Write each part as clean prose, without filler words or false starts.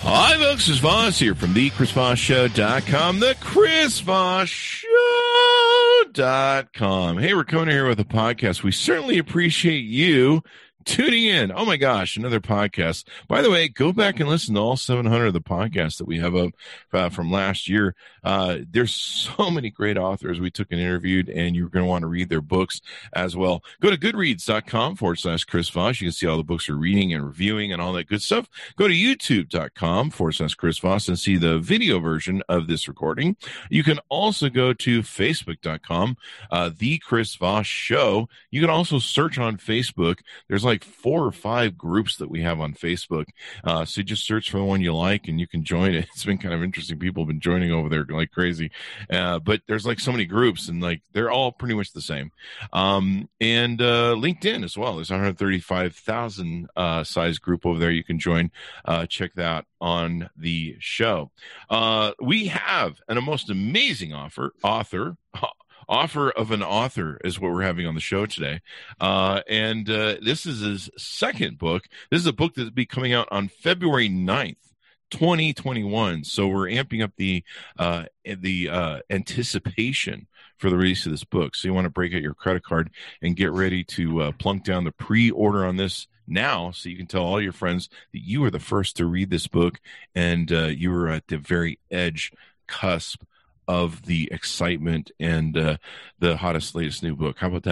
Hi, folks. It's Voss here from thechrisvossshow.com, thechrisvossshow.com. Hey, we're coming here with a podcast. We certainly appreciate you tuning in. Oh my gosh, another podcast. By the way, go back and listen to all 700 of the podcasts that we have up from last year. There's so many great authors we took and interviewed, and you're going to want to read their books as well. Go to goodreads.com/Chris Voss. You can see all the books we're reading and reviewing and all that good stuff. Go to youtube.com/Chris Voss and see the video version of this recording. You can also go to facebook.com, The Chris Voss Show. You can also search on Facebook. There's like 4 or 5 groups that we have on Facebook. So just search for the one you like and you can join it. It's been kind of interesting. People have been joining over there like crazy. But there's like so many groups and like they're all pretty much the same. And LinkedIn as well. There's 135,000 size group over there you can join. Check that out on the show. We have a most amazing offer of an author is what we're having on the show today. And this is his second book. This is a book that will be coming out on February 9th, 2021. So we're amping up the anticipation for the release of this book. So you want to break out your credit card and get ready to plunk down the pre-order on this now, so you can tell all your friends that you were the first to read this book and you were at the very cusp of the excitement and the hottest, latest new book. How about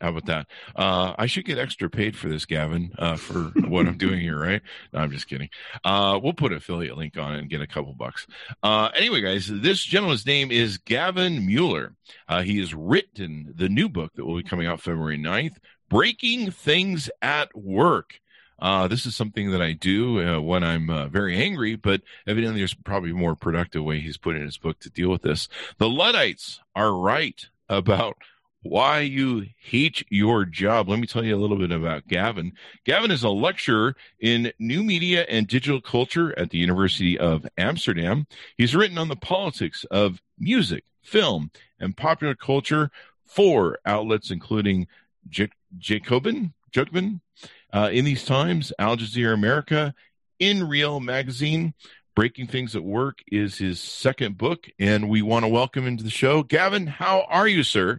that? I should get extra paid for this, Gavin, for what I'm doing here, right? No, I'm just kidding. We'll put an affiliate link on it and get a couple bucks. Anyway, guys, this gentleman's name is Gavin Mueller. He has written the new book that will be coming out February 9th, Breaking Things at Work. This is something that I do when I'm very angry, but evidently there's probably a more productive way he's put in his book to deal with this. The Luddites are right about why you hate your job. Let me tell you a little bit about Gavin. Gavin is a lecturer in new media and digital culture at the University of Amsterdam. He's written on the politics of music, film, and popular culture for outlets including Jacobin, In These Times, Al Jazeera America, In Real Magazine. Breaking Things at Work is his second book, and we want to welcome him to the show. Gavin, how are you, sir?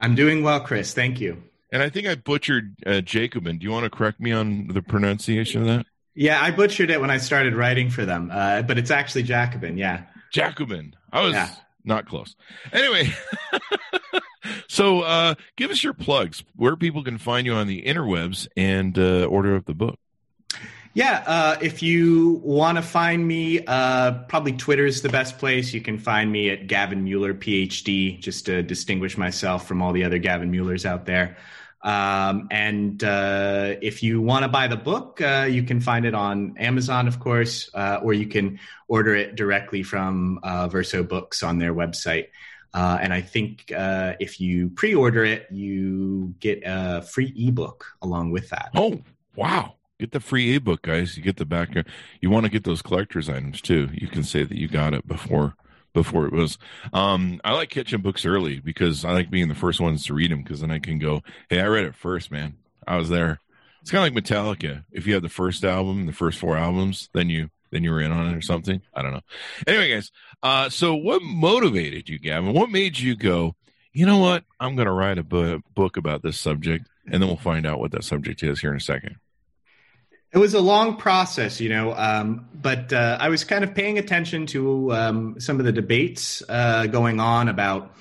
I'm doing well, Chris. Thank you. And I think I butchered Jacobin. Do you want to correct me on the pronunciation of that? Yeah, I butchered it when I started writing for them, but it's actually Jacobin, yeah. Jacobin. I was not close. Anyway. So give us your plugs, where people can find you on the interwebs and order up the book. Yeah, if you want to find me, probably Twitter is the best place. You can find me at Gavin Mueller, PhD, just to distinguish myself from all the other Gavin Muellers out there. And if you want to buy the book, you can find it on Amazon, of course, or you can order it directly from Verso Books on their website. And I think if you pre-order it, you get a free ebook along with that. Oh, wow. Get the free ebook, guys. You get the back. You want to get those collector's items, too. You can say that you got it before it was. I like catching books early because I like being the first ones to read them, because then I can go, hey, I read it first, man. I was there. It's kind of like Metallica. If you have the first album, the first 4 albums, then you were in on it or something. I don't know. Anyway, guys, so what motivated you, Gavin? What made you go, you know what? I'm going to write a book about this subject, and then we'll find out what that subject is here in a second. It was a long process, but I was kind of paying attention to some of the debates going on about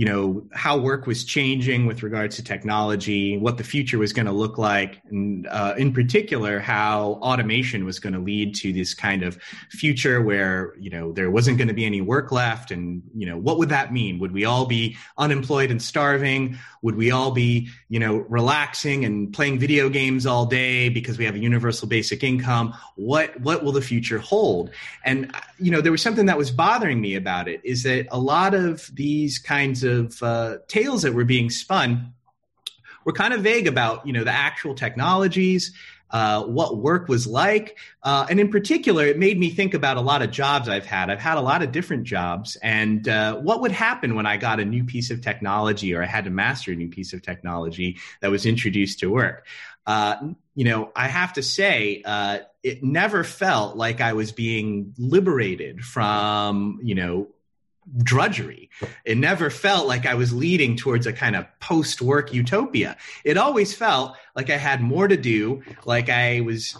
you know, how work was changing with regards to technology, what the future was going to look like, and in particular, how automation was going to lead to this kind of future where, you know, there wasn't going to be any work left. And, you know, what would that mean? Would we all be unemployed and starving? Would we all be, you know, relaxing and playing video games all day because we have a universal basic income? What will the future hold? And, you know, there was something that was bothering me about it, is that a lot of these kinds of tales that were being spun were kind of vague about, you know, the actual technologies, what work was like. And in particular, it made me think about a lot of jobs I've had. I've had a lot of different jobs. And what would happen when I got a new piece of technology, or I had to master a new piece of technology that was introduced to work? You know, I have to say, it never felt like I was being liberated from, you know, drudgery. It never felt like I was leading towards a kind of post-work utopia. It always felt like I had more to do, like I was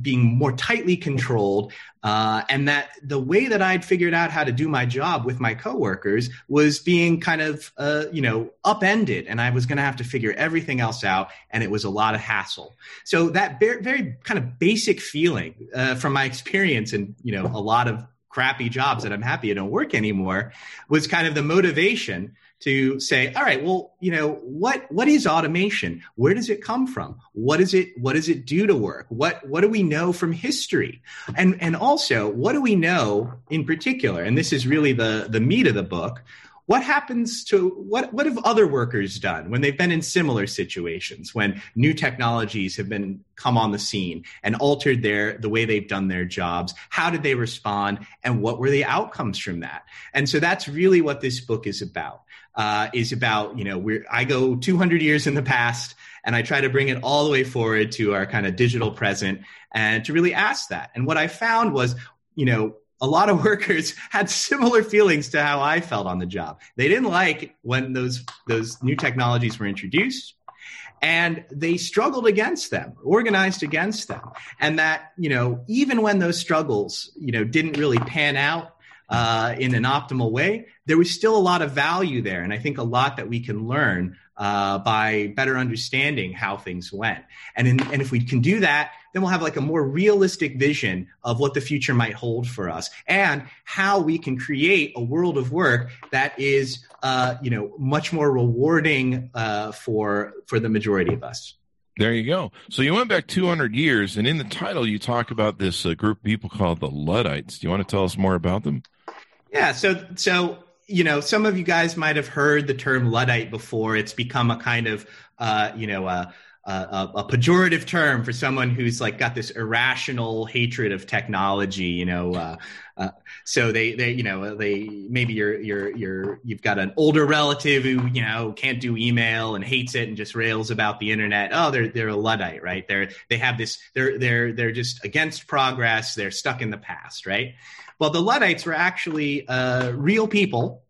being more tightly controlled, and that the way that I'd figured out how to do my job with my coworkers was being kind of, you know, upended, and I was going to have to figure everything else out, and it was a lot of hassle. So that very kind of basic feeling from my experience, and, you know, a lot of crappy jobs that I'm happy I don't work anymore, was kind of the motivation to say, all right, well, you know, what is automation? Where does it come from? What does it do to work? What do we know from history? And also, what do we know in particular? And this is really the meat of the book. What happens to what have other workers done when they've been in similar situations, when new technologies have come on the scene and altered the way they've done their jobs? How did they respond, and what were the outcomes from that? And so that's really what this book is about. Is about, you know, I go 200 years in the past, and I try to bring it all the way forward to our kind of digital present, and to really ask that. And what I found was, you know, a lot of workers had similar feelings to how I felt on the job. They didn't like when those new technologies were introduced, and they struggled against them, organized against them. And that, you know, even when those struggles, you know, didn't really pan out in an optimal way, there was still a lot of value there. And I think a lot that we can learn by better understanding how things went. And if we can do that, then we'll have like a more realistic vision of what the future might hold for us, and how we can create a world of work that is, you know, much more rewarding for the majority of us. There you go. So you went back 200 years, and in the title, you talk about this group of people called the Luddites. Do you want to tell us more about them? Yeah. So you know, some of you guys might have heard the term Luddite before. It's become a kind of, you know, a pejorative term for someone who's like got this irrational hatred of technology, you know. So they, you know, they maybe you've got an older relative who, you know, can't do email and hates it and just rails about the internet. Oh, they're a Luddite, right? They're just against progress. They're stuck in the past, right? Well, the Luddites were actually real people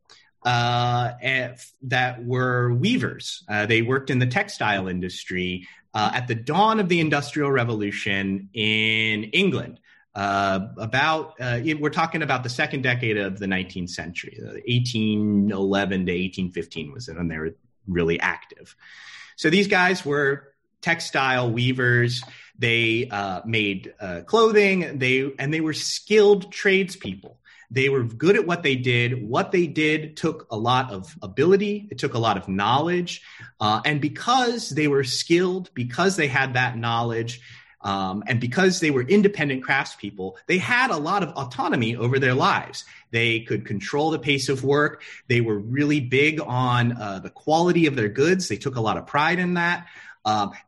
that were weavers. They worked in the textile industry at the dawn of the Industrial Revolution in England. We're talking about the second decade of the 19th century, 1811 to 1815 was it, and they were really active. So these guys were textile weavers. They made clothing. They were skilled tradespeople. They were good at what they did. What they did took a lot of ability. It took a lot of knowledge. And because they were skilled, because they had that knowledge, and because they were independent craftspeople, they had a lot of autonomy over their lives. They could control the pace of work. They were really big on the quality of their goods. They took a lot of pride in that.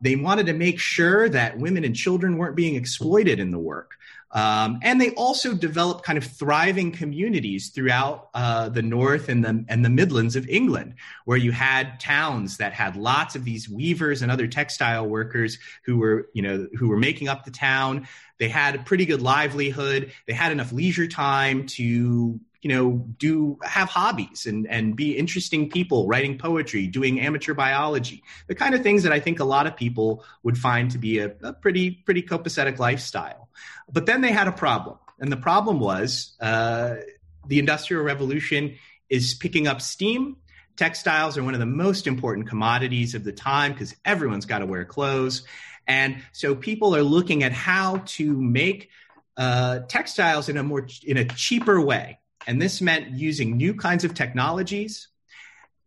They wanted to make sure that women and children weren't being exploited in the work. And they also developed kind of thriving communities throughout the north and the Midlands of England, where you had towns that had lots of these weavers and other textile workers who were making up the town. They had a pretty good livelihood. They had enough leisure time to, you know, have hobbies and be interesting people, writing poetry, doing amateur biology, the kind of things that I think a lot of people would find to be a pretty copacetic lifestyle. But then they had a problem. And the problem was the Industrial Revolution is picking up steam, Textiles are one of the most important commodities of the time because everyone's got to wear clothes. And so people are looking at how to make textiles in a cheaper way. And this meant using new kinds of technologies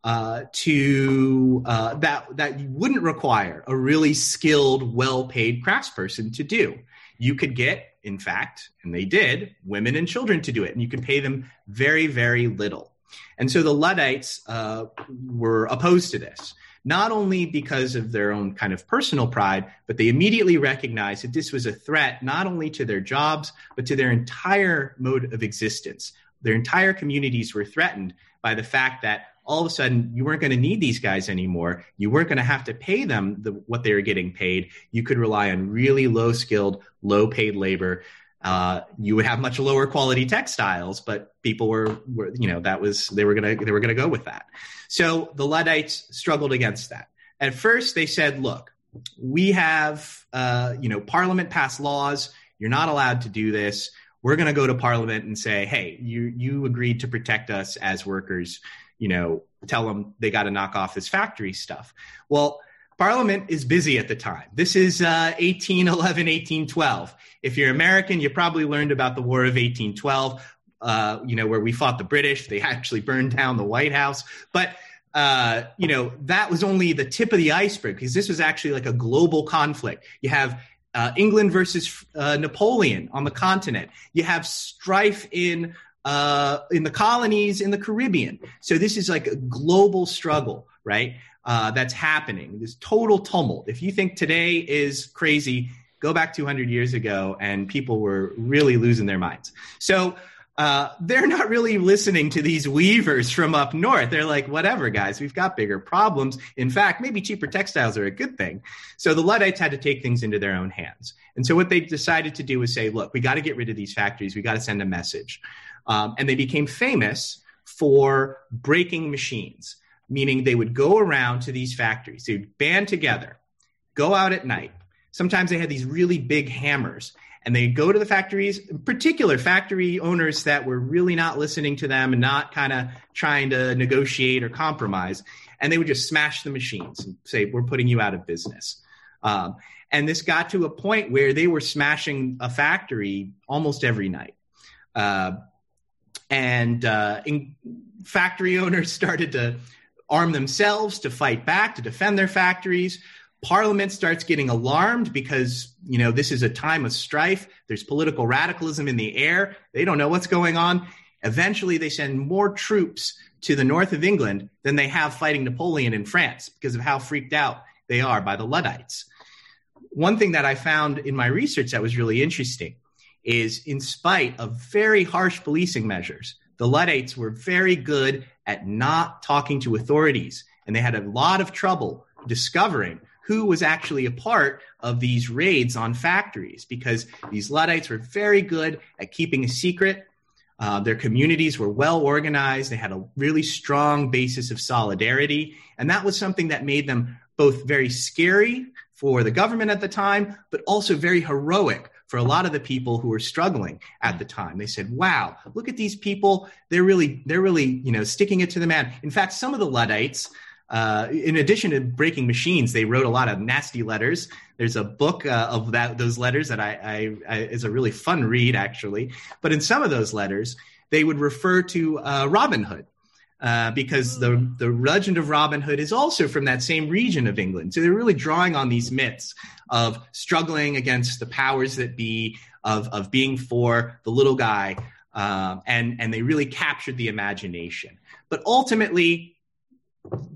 that wouldn't require a really skilled, well-paid craftsperson to do. You could get, in fact, and they did, women and children to do it, and you could pay them very, very little. And so the Luddites were opposed to this, not only because of their own kind of personal pride, but they immediately recognized that this was a threat not only to their jobs, but to their entire mode of existence. Their entire communities were threatened by the fact that all of a sudden you weren't going to need these guys anymore. You weren't going to have to pay them what they were getting paid. You could rely on really low-skilled, low-paid labor. You would have much lower quality textiles, but people were going to go with that. So the Luddites struggled against that. At first, they said, "Look, we have Parliament passed laws. You're not allowed to do this. We're going to go to Parliament and say, hey, you agreed to protect us as workers. Tell them they got to knock off this factory stuff." Well, Parliament is busy at the time. This is 1811, 1812. If you're American, you probably learned about the War of 1812, where we fought the British. They actually burned down the White House. But, that was only the tip of the iceberg, because this was actually like a global conflict. You have England versus Napoleon on the continent. You have strife in the colonies in the Caribbean. So this is like a global struggle, right? That's happening, this total tumult. If you think today is crazy, go back 200 years ago and people were really losing their minds. So they're not really listening to these weavers from up north. They're like, whatever, guys, we've got bigger problems. In fact, maybe cheaper textiles are a good thing. So the Luddites had to take things into their own hands. And so what they decided to do was say, look, we got to get rid of these factories. We got to send a message. And they became famous for breaking machines, meaning they would go around to these factories. They would band together, go out at night. Sometimes they had these really big hammers, and they'd go to the factories, in particular factory owners that were really not listening to them and not kind of trying to negotiate or compromise, and they would just smash the machines and say, we're putting you out of business. And this got to a point where they were smashing a factory almost every night. Factory owners started to arm themselves to fight back, to defend their factories. Parliament starts getting alarmed because, this is a time of strife. There's political radicalism in the air. They don't know what's going on. Eventually, they send more troops to the north of England than they have fighting Napoleon in France because of how freaked out they are by the Luddites. One thing that I found in my research that was really interesting is, in spite of very harsh policing measures, the Luddites were very good at not talking to authorities, and they had a lot of trouble discovering who was actually a part of these raids on factories, because these Luddites were very good at keeping a secret. Their communities were well organized. They had a really strong basis of solidarity, and that was something that made them both very scary for the government at the time, but also very heroic for a lot of the people who were struggling at the time. They said, wow, look at these people. They're really sticking it to the man. In fact, some of the Luddites, in addition to breaking machines, they wrote a lot of nasty letters. There's a book of those letters that I is a really fun read, actually. But in some of those letters, they would refer to Robin Hood, because the legend of Robin Hood is also from that same region of England. So they're really drawing on these myths of struggling against the powers that be, of being for the little guy, and they really captured the imagination. But ultimately,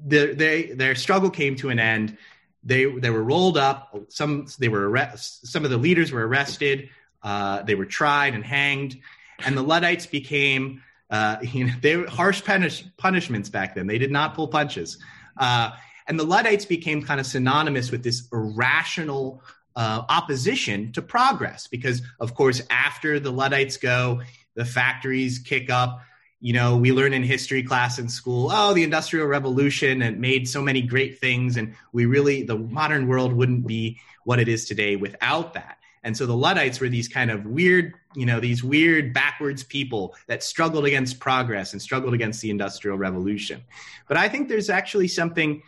their struggle came to an end. They were rolled up. Some of the leaders were arrested. They were tried and hanged, and the Luddites became. They were harsh punishments back then. They did not pull punches. And the Luddites became kind of synonymous with this irrational opposition to progress because, of course, after the Luddites go, the factories kick up. We learn in history class in school, the Industrial Revolution and made so many great things. And the modern world wouldn't be what it is today without that. And so the Luddites were these kind of weird, these weird backwards people that struggled against progress and struggled against the Industrial Revolution. But I think there's actually something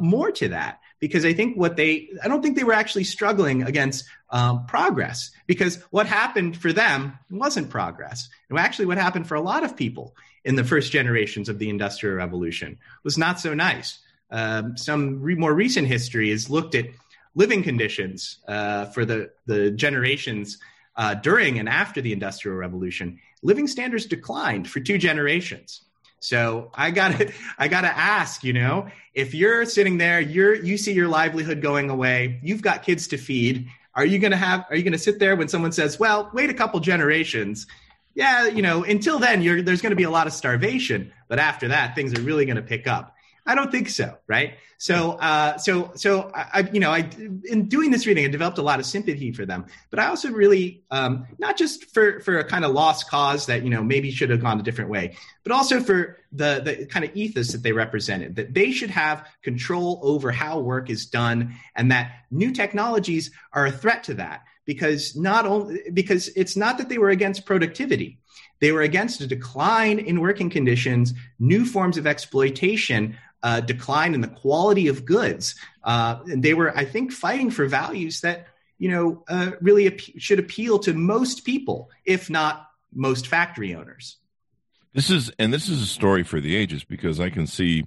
more to that, because I think I don't think they were actually struggling against progress, because what happened for them wasn't progress. And actually what happened for a lot of people in the first generations of the Industrial Revolution was not so nice. Some more recent history has looked at living conditions for the generations during and after the Industrial Revolution. Living standards declined for two generations. So I gotta ask, if you're sitting there, you see your livelihood going away, you've got kids to feed. Are you gonna sit there when someone says, well, wait a couple generations? Yeah, until then, there's gonna be a lot of starvation, but after that, things are really gonna pick up. I don't think so, right? So I in doing this reading, I developed a lot of sympathy for them, but I also really, not just for a kind of lost cause that, maybe should have gone a different way, but also for the kind of ethos that they represented, that they should have control over how work is done and that new technologies are a threat to that, because it's not that they were against productivity. They were against a decline in working conditions, new forms of exploitation, decline in the quality of goods. And they were, I think, fighting for values that, really should appeal to most people, if not most factory owners. This is a story for the ages, because I can see,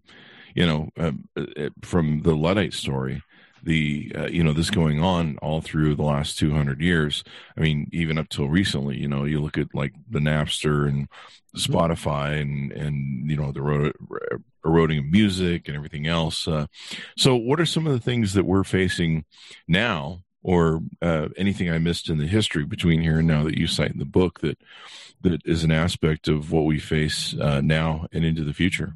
from the Luddite story, this going on all through the last 200 years. I mean, even up till recently, you look at like the Napster and Spotify and the eroding of music and everything else. So what are some of the things that we're facing now, or anything I missed in the history between here and now that you cite in the book that is an aspect of what we face now and into the future?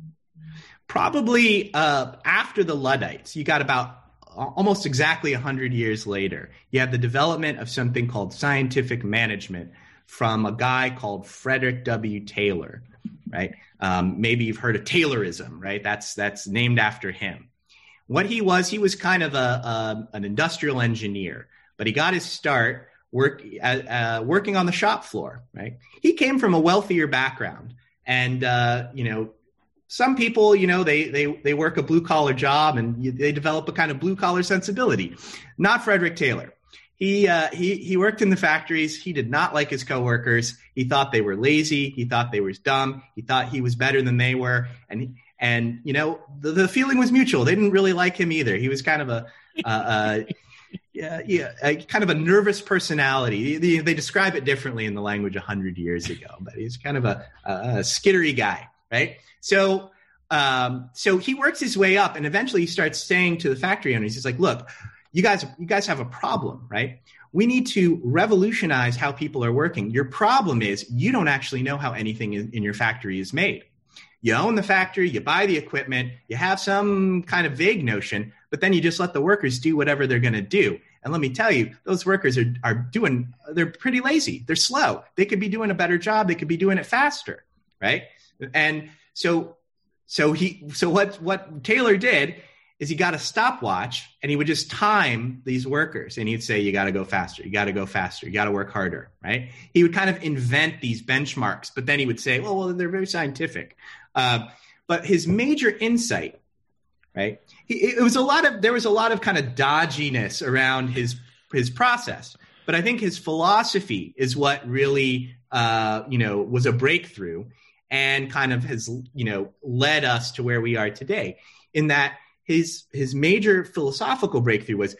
Probably after the Luddites, you got about almost exactly 100 years later, you have the development of something called scientific management from a guy called Frederick W. Taylor, right? Maybe you've heard of Taylorism, right? That's named after him. What he was kind of an industrial engineer, but he got his start working on the shop floor, right? He came from a wealthier background, and some people, they work a blue-collar job and they develop a kind of blue-collar sensibility. Not Frederick Taylor. He worked in the factories. He did not like his coworkers. He thought they were lazy. He thought they were dumb. He thought he was better than they were. And the feeling was mutual. They didn't really like him either. He was kind of a nervous personality. They describe it differently in the language 100 years ago, but he's kind of a skittery guy, right? So he works his way up, and eventually he starts saying to the factory owners, he's like, look, you guys have a problem, right? We need to revolutionize how people are working. Your problem is you don't actually know how anything in your factory is made. You own the factory, you buy the equipment, you have some kind of vague notion, but then you just let the workers do whatever they're going to do. And let me tell you, those workers they're pretty lazy. They're slow. They could be doing a better job. They could be doing it faster, right? And so what Taylor did is he got a stopwatch, and he would just time these workers, and he'd say, you got to go faster. You got to go faster. You got to work harder, right? He would kind of invent these benchmarks, but then he would say, well, they're very scientific. But his major insight, right? There was a lot of kind of dodginess around his process, but I think his philosophy is what really, was a breakthrough, and kind of has, led us to where we are today, in that his major philosophical breakthrough was,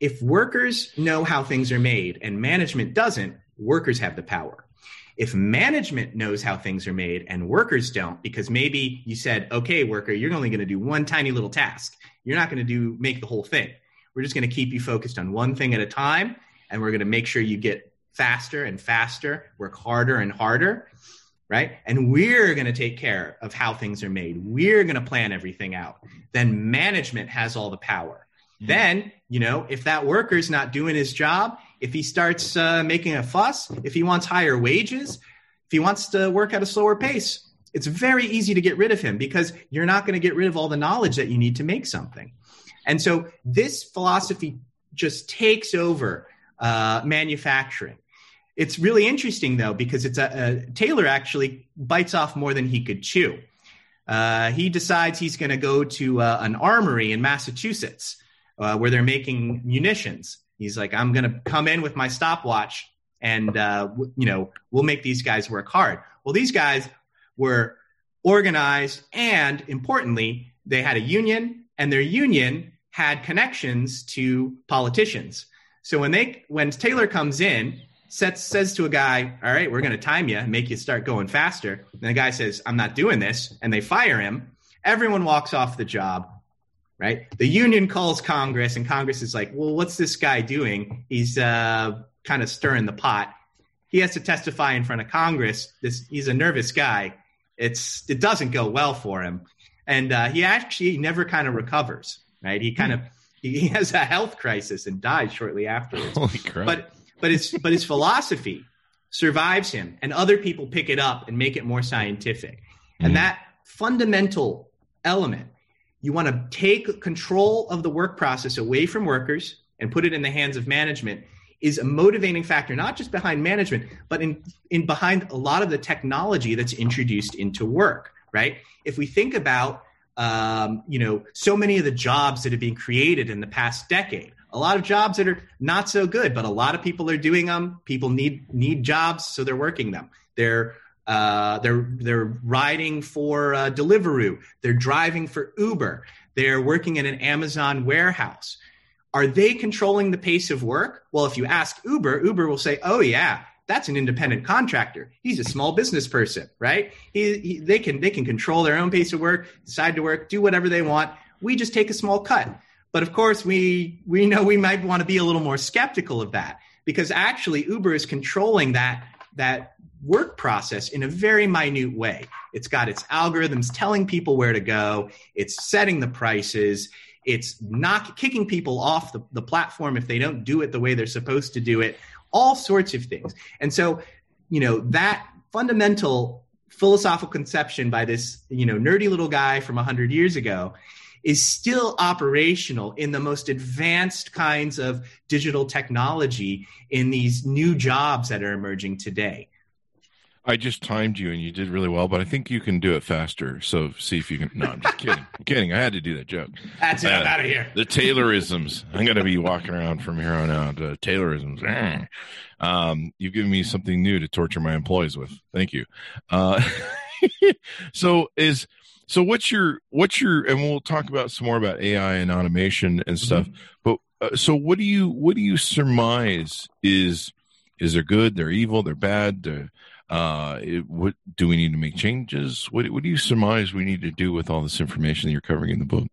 if workers know how things are made and management doesn't, workers have the power. If management knows how things are made and workers don't, because maybe you said, okay, worker, you're only going to do one tiny little task. You're not going to make the whole thing. We're just going to keep you focused on one thing at a time, and we're going to make sure you get faster and faster, work harder and harder, right? And we're going to take care of how things are made. We're going to plan everything out. Then management has all the power. Mm-hmm. Then, if that worker's not doing his job, if he starts making a fuss, if he wants higher wages, if he wants to work at a slower pace, it's very easy to get rid of him, because you're not going to get rid of all the knowledge that you need to make something. And so this philosophy just takes over manufacturing. It's really interesting, though, because it's Taylor actually bites off more than he could chew. He decides he's going to go to an armory in Massachusetts where they're making munitions. He's like, I'm going to come in with my stopwatch and, we'll make these guys work hard. Well, these guys were organized and, importantly, they had a union, and their union had connections to politicians. So when Taylor comes in, says to a guy, all right, we're going to time you and make you start going faster. And the guy says, I'm not doing this. And they fire him. Everyone walks off the job, right? The union calls Congress, and Congress is like, well, what's this guy doing? He's kind of stirring the pot. He has to testify in front of Congress. He's a nervous guy. It doesn't go well for him. And he actually never kind of recovers, right? He has a health crisis and dies shortly afterwards. Holy crap. But his philosophy survives him, and other people pick it up and make it more scientific. And that fundamental element, you want to take control of the work process away from workers and put it in the hands of management, is a motivating factor, not just behind management, but in behind a lot of the technology that's introduced into work, right? If we think about, so many of the jobs that have been created in the past decade, a lot of jobs that are not so good, but a lot of people are doing them. People need jobs, so they're working them. They're riding for Deliveroo. They're driving for Uber. They're working in an Amazon warehouse. Are they controlling the pace of work? Well, if you ask Uber, Uber will say, oh, yeah, that's an independent contractor. He's a small business person, right? They can control their own pace of work, decide to work, do whatever they want. We just take a small cut. But, of course, we know we might want to be a little more skeptical of that, because actually Uber is controlling that work process in a very minute way. It's got its algorithms telling people where to go. It's setting the prices. It's not kicking people off the platform if they don't do it the way they're supposed to do it, all sorts of things. And so, that fundamental philosophical conception by this, nerdy little guy from 100 years ago is still operational in the most advanced kinds of digital technology in these new jobs that are emerging today. I just timed you and you did really well, but I think you can do it faster. So see if you can. No, I'm just kidding. I'm kidding. I had to do that joke. That's it. I'm out of here. The Taylorisms. I'm going to be walking around from here on out. Taylorisms. You've given me something new to torture my employees with. Thank you. So what's your, and we'll talk about some more about AI and automation and stuff, but so what do you surmise is they're good, they're evil, they're bad, they're, what do we need to make changes? What do you surmise we need to do with all this information that you're covering in the book?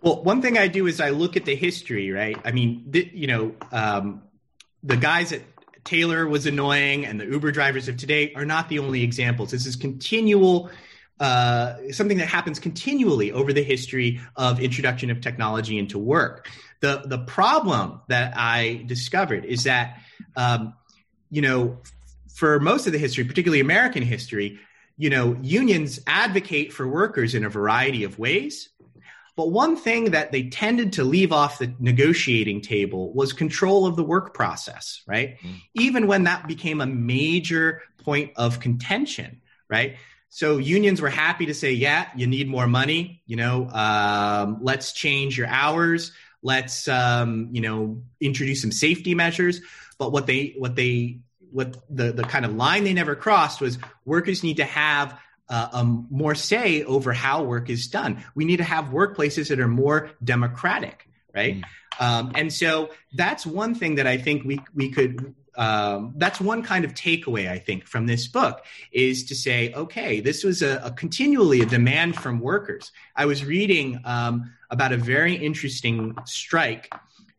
Well, one thing I do is I look at the history, right? I mean, the guys at Taylor was annoying, and the Uber drivers of today are not the only examples. This is continual, something that happens continually over the history of introduction of technology into work. The problem that I discovered is that, for most of the history, particularly American history, unions advocate for workers in a variety of ways. But one thing that they tended to leave off the negotiating table was control of the work process, right? Mm. Even when that became a major point of contention, right? So unions were happy to say, yeah, you need more money, let's change your hours. Let's, introduce some safety measures. But what the kind of line they never crossed was workers need to have more say over how work is done. We need to have workplaces that are more democratic, right? And so that's one thing that I think we could that's one kind of takeaway, I think, from this book is to say, okay, this was a continually a demand from workers. I was reading about a very interesting strike,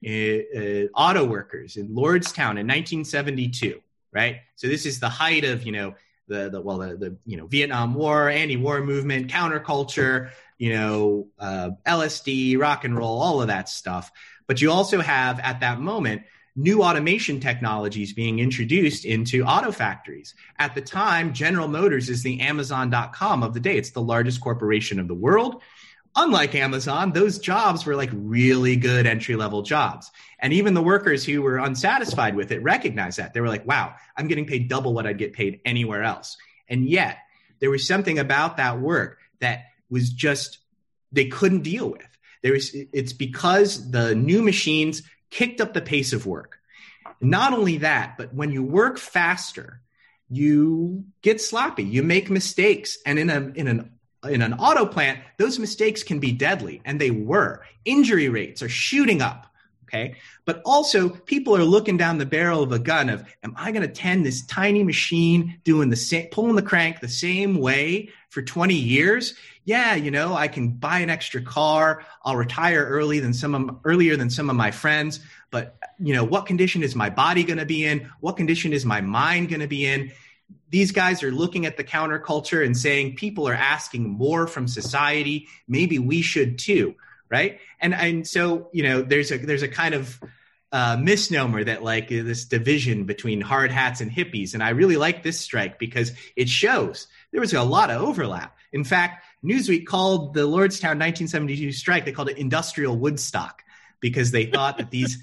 auto workers in Lordstown in 1972. Right. So this is the height of, the Vietnam War, anti-war movement, counterculture, LSD, rock and roll, all of that stuff. But you also have at that moment new automation technologies being introduced into auto factories. At the time, General Motors is the Amazon.com of the day. It's the largest corporation of the world. Unlike Amazon, those jobs were like really good entry-level jobs. And even the workers who were unsatisfied with it recognized that. They were like, wow, I'm getting paid double what I'd get paid anywhere else. And yet there was something about that work that was just, they couldn't deal with. It's because the new machines kicked up the pace of work. Not only that, but when you work faster, you get sloppy, you make mistakes. And in an auto plant, those mistakes can be deadly, and they were. Injury rates are shooting up, okay? But also, people are looking down the barrel of a gun of, am I going to tend this tiny machine doing the same, pulling the crank the same way for 20 years? Yeah, you know, I can buy an extra car. I'll retire earlier than some of my friends. But, you know, what condition is my body going to be in? What condition is my mind going to be in? These guys are looking at the counterculture and saying people are asking more from society. Maybe we should too, right? And so, you know, there's a kind of misnomer that like this division between hard hats and hippies. And I really like this strike because it shows there was a lot of overlap. In fact, Newsweek called the Lordstown 1972 strike, they called it industrial Woodstock because they thought that these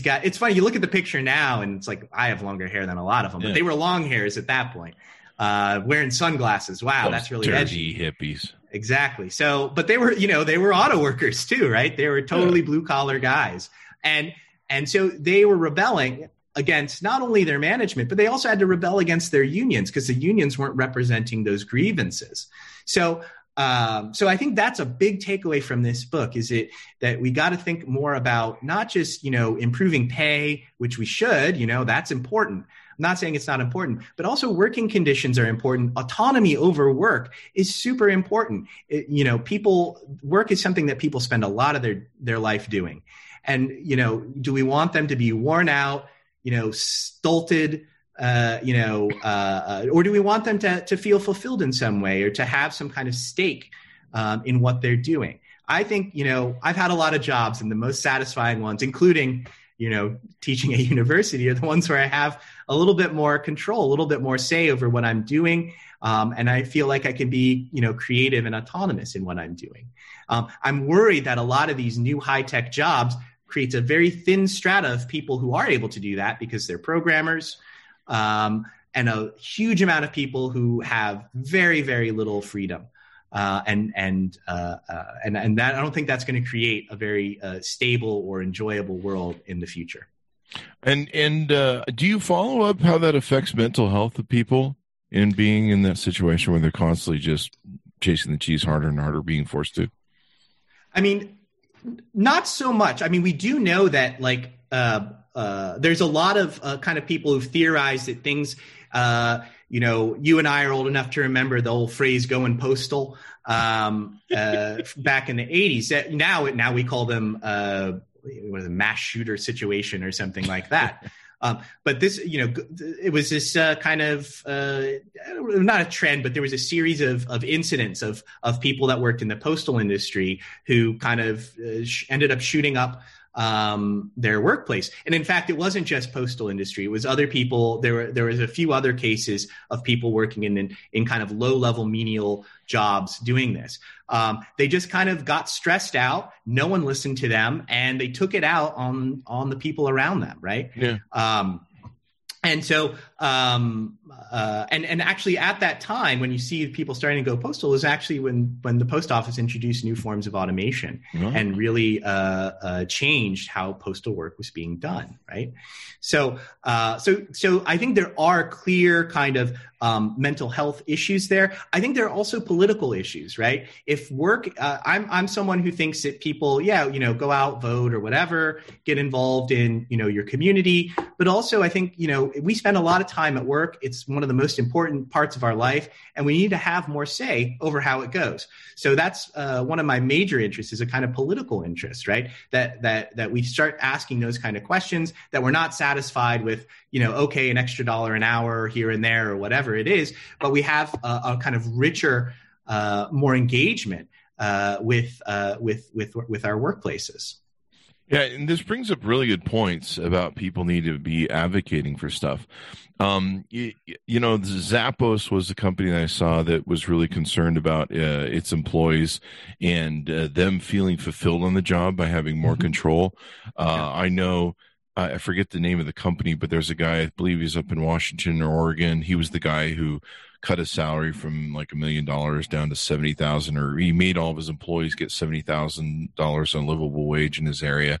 guys, it's funny, you look at the picture now and it's like, I have longer hair than a lot of them, but they were long hairs at that point, wearing sunglasses. Wow, that's really edgy. Hippies. Exactly. So, but they were auto workers too, right? They were totally blue collar guys. And so they were rebelling against not only their management, but they also had to rebel against their unions because the unions weren't representing those grievances. So I think that's a big takeaway from this book is it that we got to think more about not just, you know, improving pay, which we should, you know, that's important. I'm not saying it's not important, but also working conditions are important. Autonomy over work is super important. Work is something that people spend a lot of their life doing. And, you know, do we want them to be worn out, you know, stolted, or do we want them to feel fulfilled in some way or to have some kind of stake in what they're doing? I think, you know, I've had a lot of jobs and the most satisfying ones, including, you know, teaching at university are the ones where I have a little bit more control, a little bit more say over what I'm doing. And I feel like I can be, you know, creative and autonomous in what I'm doing. I'm worried that a lot of these new high-tech jobs creates a very thin strata of people who are able to do that because they're programmers, and a huge amount of people who have very, very little freedom. And that I don't think that's going to create a very stable or enjoyable world in the future. And do you follow up how that affects mental health of people in being in that situation where they're constantly just chasing the cheese harder and harder, being forced to? I mean, not so much. I mean, we do know that like there's a lot of kind of people who've theorized that things, you know, you and I are old enough to remember the old phrase going postal back in the 80s. That now we call them a mass shooter situation or something like that. But this, you know, it was this kind of not a trend, but there was a series of incidents of people that worked in the postal industry who kind of ended up shooting up their workplace. And in fact, it wasn't just postal industry. It was other people. There was a few other cases of people working in kind of low level menial jobs doing this. They just kind of got stressed out. No one listened to them and they took it out on the people around them. Right. Yeah. And actually at that time, when you see people starting to go postal is actually when the post office introduced new forms of automation and really changed how postal work was being done. Right. So I think there are clear kind of mental health issues there. I think there are also political issues. Right. If work, I'm someone who thinks that people, go out, vote or whatever, get involved in, you know, your community. But also I think, you know, we spend a lot of time at work. It's one of the most important parts of our life, and we need to have more say over how it goes. So that's one of my major interests is a kind of political interest, right? That we start asking those kind of questions, that we're not satisfied with, you know, okay, an extra dollar an hour here and there or whatever it is, but we have a kind of richer, more engagement with our workplaces. Yeah, and this brings up really good points about people need to be advocating for stuff. Zappos was the company that I saw that was really concerned about its employees and them feeling fulfilled on the job by having more control. I know, I forget the name of the company, but there's a guy, I believe he's up in Washington or Oregon. He was the guy who cut his salary from like $1 million down to $70,000, or he made all of his employees get $70,000 on livable wage in his area.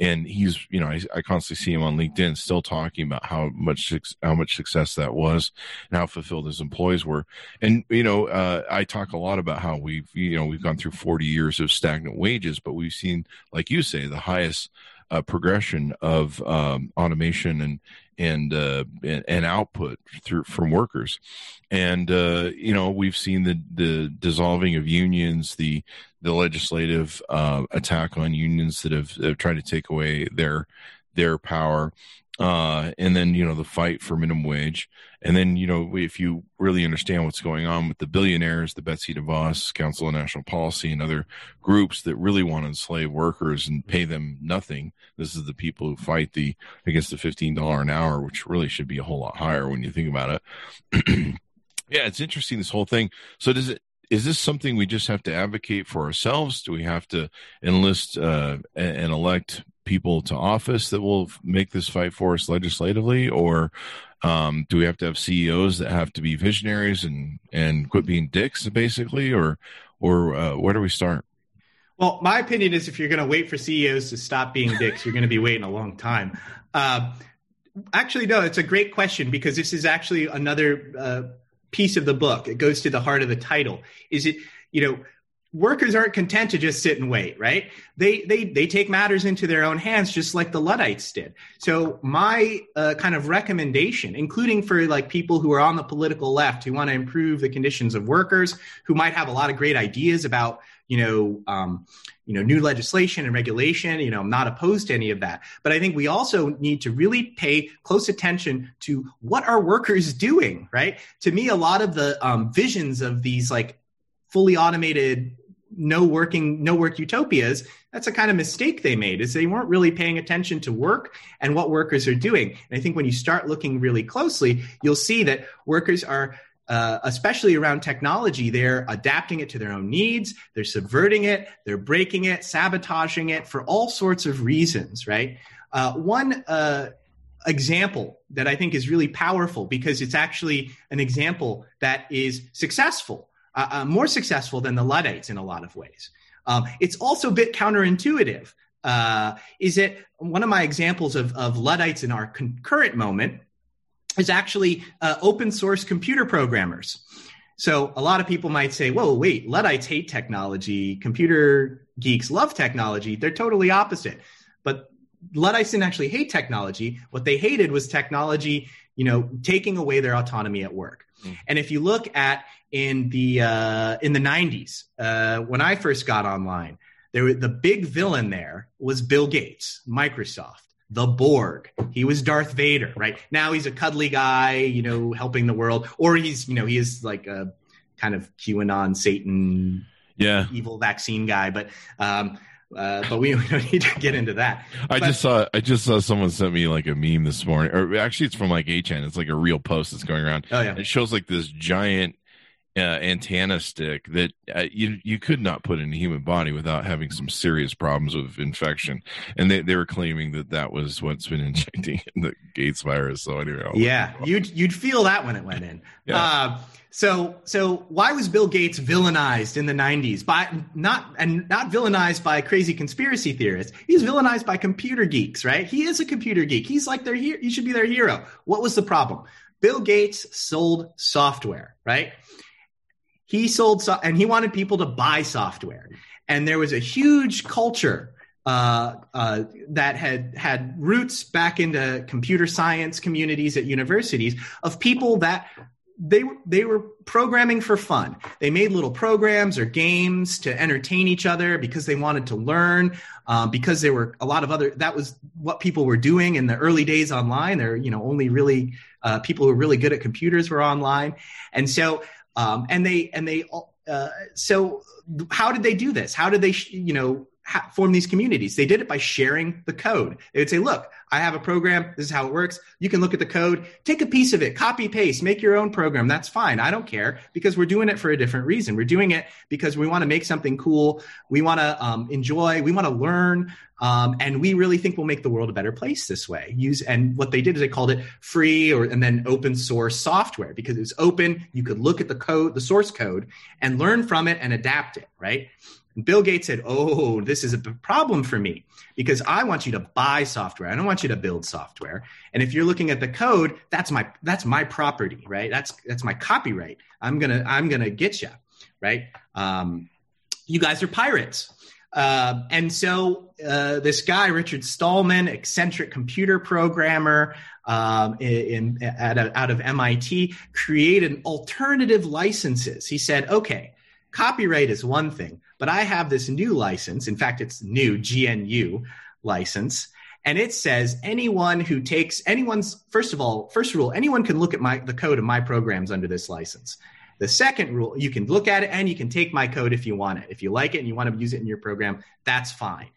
And he's, you know, I constantly see him on LinkedIn still talking about how much success that was and how fulfilled his employees were. And, you know, I talk a lot about how we've gone through 40 years of stagnant wages, but we've seen, like you say, the highest progression of automation and output through from workers. And, we've seen the dissolving of unions, the legislative attack on unions that have tried to take away their power. And then, the fight for minimum wage. And then, if you really understand what's going on with the billionaires, the Betsy DeVos Council on National Policy and other groups that really want to enslave workers and pay them nothing. This is the people who fight against the $15 an hour, which really should be a whole lot higher when you think about it. Yeah, it's interesting, this whole thing. So is this something we just have to advocate for ourselves? Do we have to enlist and elect people to office that will make this fight for us legislatively, or do we have to have CEOs that have to be visionaries and quit being dicks, basically, or where do we start? Well, my opinion is if you're going to wait for CEOs to stop being dicks, you're going to be waiting a long time. Actually, no, it's a great question, because this is actually another piece of the book. It goes to the heart of the title. Is it, workers aren't content to just sit and wait, right? They take matters into their own hands, just like the Luddites did. So my kind of recommendation, including for like people who are on the political left who want to improve the conditions of workers, who might have a lot of great ideas about new legislation and regulation, I'm not opposed to any of that. But I think we also need to really pay close attention to what are workers doing, right? To me, a lot of the visions of these like fully automated no work utopias, that's a kind of mistake they made, is they weren't really paying attention to work and what workers are doing. And I think when you start looking really closely, you'll see that workers are, especially around technology, they're adapting it to their own needs, they're subverting it, they're breaking it, sabotaging it for all sorts of reasons, right? One example that I think is really powerful, because it's actually an example that is successful, more successful than the Luddites in a lot of ways. It's also a bit counterintuitive. Is that one of my examples of Luddites in our current moment is actually open source computer programmers. So a lot of people might say, whoa, wait, Luddites hate technology, computer geeks love technology. They're totally opposite. But Luddites didn't actually hate technology. What they hated was technology, taking away their autonomy at work. And if you look at in the 90s, when I first got online, the big villain there was Bill Gates, Microsoft, the Borg. He was Darth Vader, right? Now he's a cuddly guy, helping the world, or he's, he is like a kind of QAnon Satan, evil vaccine guy. But we don't need to get into that. I just saw someone sent me like a meme this morning, or actually it's from like HN. It's like a real post that's going around. Oh, yeah. It shows like this giant antenna stick that you could not put in a human body without having some serious problems with infection. And they were claiming that was what's been injecting in the Gates virus. So anyway, you'd feel that when it went in. Yeah. So why was Bill Gates villainized in the 90s? Not villainized by crazy conspiracy theorists. He's villainized by computer geeks, right? He is a computer geek. He's like he should be their hero. What was the problem? Bill Gates sold software, right? He sold and he wanted people to buy software. And there was a huge culture that had roots back into computer science communities at universities of people that they were programming for fun. They made little programs or games to entertain each other because they wanted to learn, because there were a lot of that was what people were doing in the early days online. There, only really people who were really good at computers were online. And so, how did they do this? How did they, form these communities. They did it by sharing the code. They would say, look, I have a program. This is how it works. You can look at the code, take a piece of it, copy, paste, make your own program. That's fine. I don't care, because we're doing it for a different reason. We're doing it because we want to make something cool. We want to enjoy. We want to learn. And we really think we'll make the world a better place this way. And what they did is they called it free and then open source software, because it was open. You could look at the code, the source code, and learn from it and adapt it, right? Bill Gates said, oh, this is a problem for me, because I want you to buy software. I don't want you to build software. And if you're looking at the code, that's my property, right? That's my copyright. I'm gonna get you, right? You guys are pirates. And so this guy, Richard Stallman, eccentric computer programmer out of MIT, created alternative licenses. He said, okay, copyright is one thing, but I have this new license. In fact, it's new GNU license. And it says anyone who takes anyone's, first rule, anyone can look at the code of my programs under this license. The second rule, you can look at it and you can take my code if you want it. If you like it and you want to use it in your program, that's fine.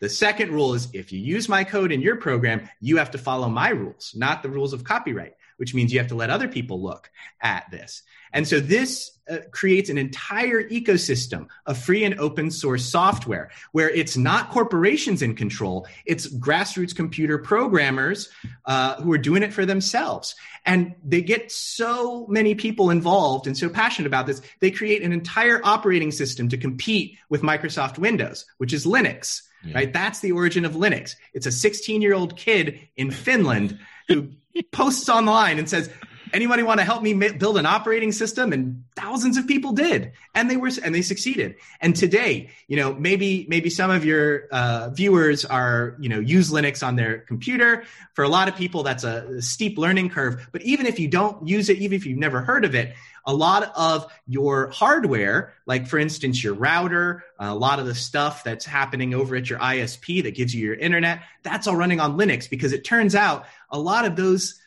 The second rule is if you use my code in your program, you have to follow my rules, not the rules of copyright, which means you have to let other people look at this. And so this creates an entire ecosystem of free and open source software where it's not corporations in control. It's grassroots computer programmers who are doing it for themselves. And they get so many people involved and so passionate about this, they create an entire operating system to compete with Microsoft Windows, which is Linux, right? That's the origin of Linux. It's a 16-year-old kid in Finland who posts online and says, anybody want to help me build an operating system? And thousands of people did, and they succeeded. And today, maybe some of your viewers use Linux on their computer. For a lot of people, that's a steep learning curve. But even if you don't use it, even if you've never heard of it, a lot of your hardware, like for instance, your router, a lot of the stuff that's happening over at your ISP that gives you your internet, that's all running on Linux, because it turns out a lot of those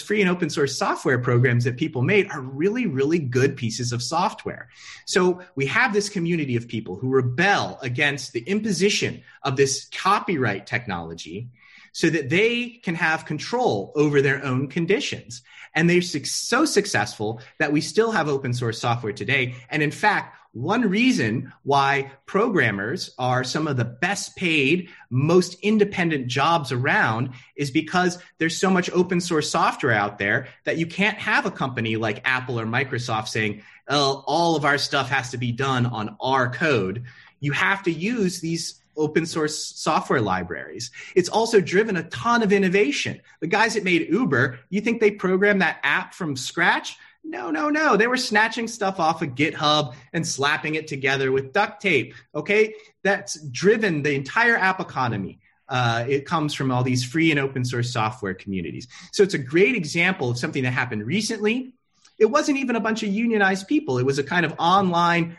free and open source software programs that people made are really, really good pieces of software. So we have this community of people who rebel against the imposition of this copyright technology so that they can have control over their own conditions. And they're so successful that we still have open source software today. And in fact, one reason why programmers are some of the best paid, most independent jobs around is because there's so much open source software out there that you can't have a company like Apple or Microsoft saying, oh, all of our stuff has to be done on our code. You have to use these open source software libraries. It's also driven a ton of innovation. The guys that made Uber, you think they programmed that app from scratch? No. They were snatching stuff off of GitHub and slapping it together with duct tape, okay? That's driven the entire app economy. It comes from all these free and open source software communities. So it's a great example of something that happened recently. It wasn't even a bunch of unionized people. It was a kind of online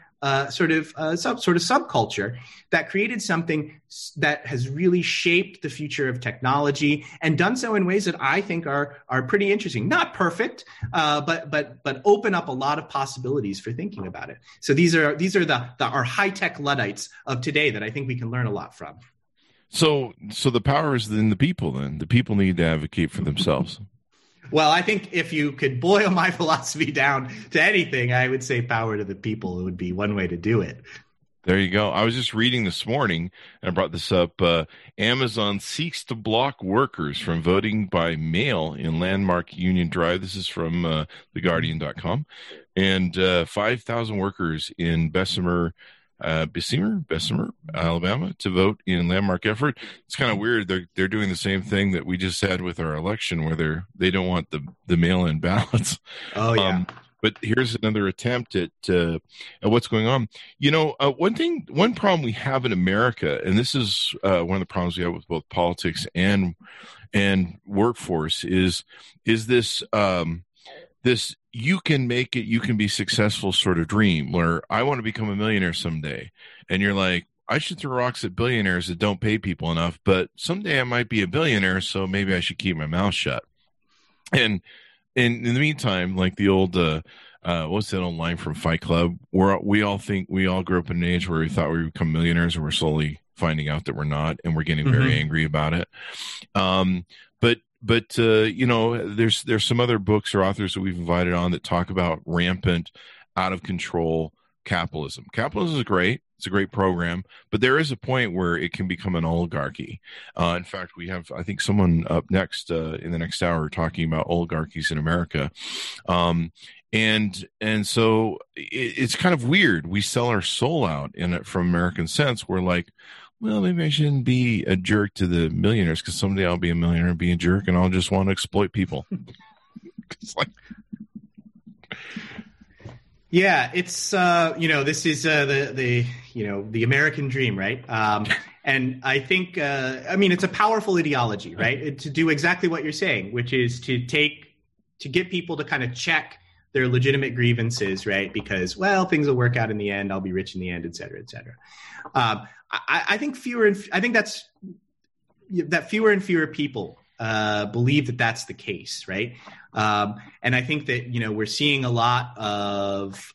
sort of subculture that created something that has really shaped the future of technology and done so in ways that I think are pretty interesting. Not perfect, but open up a lot of possibilities for thinking about it. So these are our high-tech Luddites of today that I think we can learn a lot from. So the power is in the people then. The people need to advocate for themselves. Well, I think if you could boil my philosophy down to anything, I would say power to the people. It would be one way to do it. There you go. I was just reading this morning, and I brought this up. Amazon seeks to block workers from voting by mail in landmark union drive. This is from theguardian.com. And 5,000 workers in Bessemer, Alabama, to vote in landmark effort. It's kind of weird. They're doing the same thing that we just had with our election, where they don't want the mail-in ballots. Oh yeah. But here's another attempt at what's going on. One problem we have in America, and this is one of the problems we have with both politics and workforce, is this this you can make it, you can be successful sort of dream where I want to become a millionaire someday. And you're like, I should throw rocks at billionaires that don't pay people enough, but someday I might be a billionaire, so maybe I should keep my mouth shut. And in the meantime, like the old, what's that old line from Fight Club? We all grew up in an age where we thought we would become millionaires, and we're slowly finding out that we're not, and we're getting very angry about it. But you know, there's some other books or authors that we've invited on that talk about rampant, out of control capitalism. Capitalism is great. It's a great program, but there is a point where it can become an oligarchy. In fact, we have, I think, someone up next in the next hour talking about oligarchies in America. And so it's kind of weird. We sell our soul out in it from American sense. We're like, well, maybe I shouldn't be a jerk to the millionaires because someday I'll be a millionaire and be a jerk, and I'll just want to exploit people. It's like... Yeah, it's, you know, this is the you know, the American dream, right? And I think, I mean, it's a powerful ideology, right? To do exactly what you're saying, which is to get people to kind of check their legitimate grievances, right? Because, well, things will work out in the end. I'll be rich in the end, et cetera, et cetera. I think fewer and fewer people believe that that's the case, right? And I think that, you know, we're seeing a lot of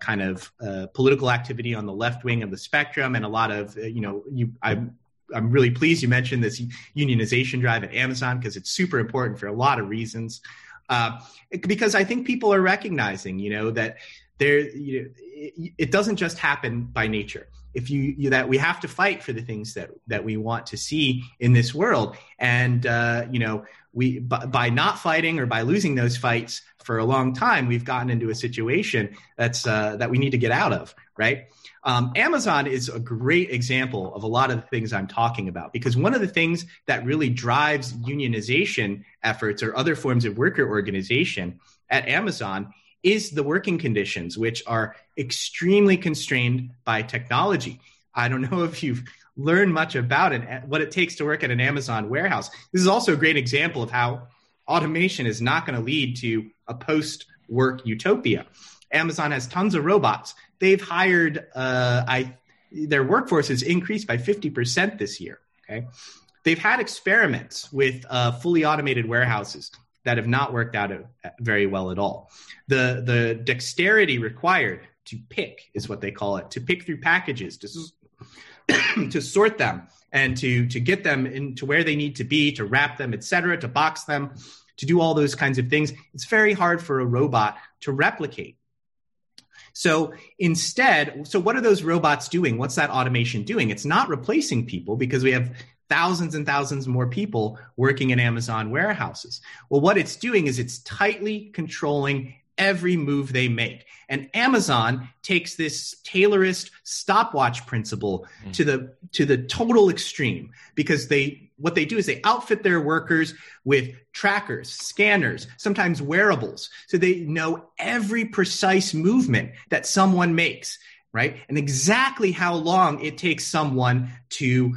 kind of political activity on the left wing of the spectrum, and a lot of, you know, I'm really pleased you mentioned this unionization drive at Amazon, because it's super important for a lot of reasons. Because I think people are recognizing, you know, that there, you know, it doesn't just happen by nature. If that we have to fight for the things that we want to see in this world, and you know, by not fighting or by losing those fights for a long time, we've gotten into a situation that's that we need to get out of, right? Amazon is a great example of a lot of the things I'm talking about, because one of the things that really drives unionization efforts or other forms of worker organization at Amazon is the working conditions, which are extremely constrained by technology. I don't know if you've learned much about it, what it takes to work at an Amazon warehouse. This is also a great example of how automation is not going to lead to a post-work utopia. Amazon has tons of robots. They've hired, their workforce has increased by 50% this year. Okay, they've had experiments with fully automated warehouses that have not worked out very well at all. The dexterity required to pick is what they call it, to pick through packages, to sort them, and to get them into where they need to be, to wrap them, et cetera, to box them, to do all those kinds of things. It's very hard for a robot to replicate. So instead, what are those robots doing? What's that automation doing? It's not replacing people, because we have thousands and thousands more people working in Amazon warehouses. Well, what it's doing is it's tightly controlling every move they make. And Amazon takes this Taylorist stopwatch principle to the total extreme, because what they do is they outfit their workers with trackers, scanners, sometimes wearables, so they know every precise movement that someone makes, right? And exactly how long it takes someone to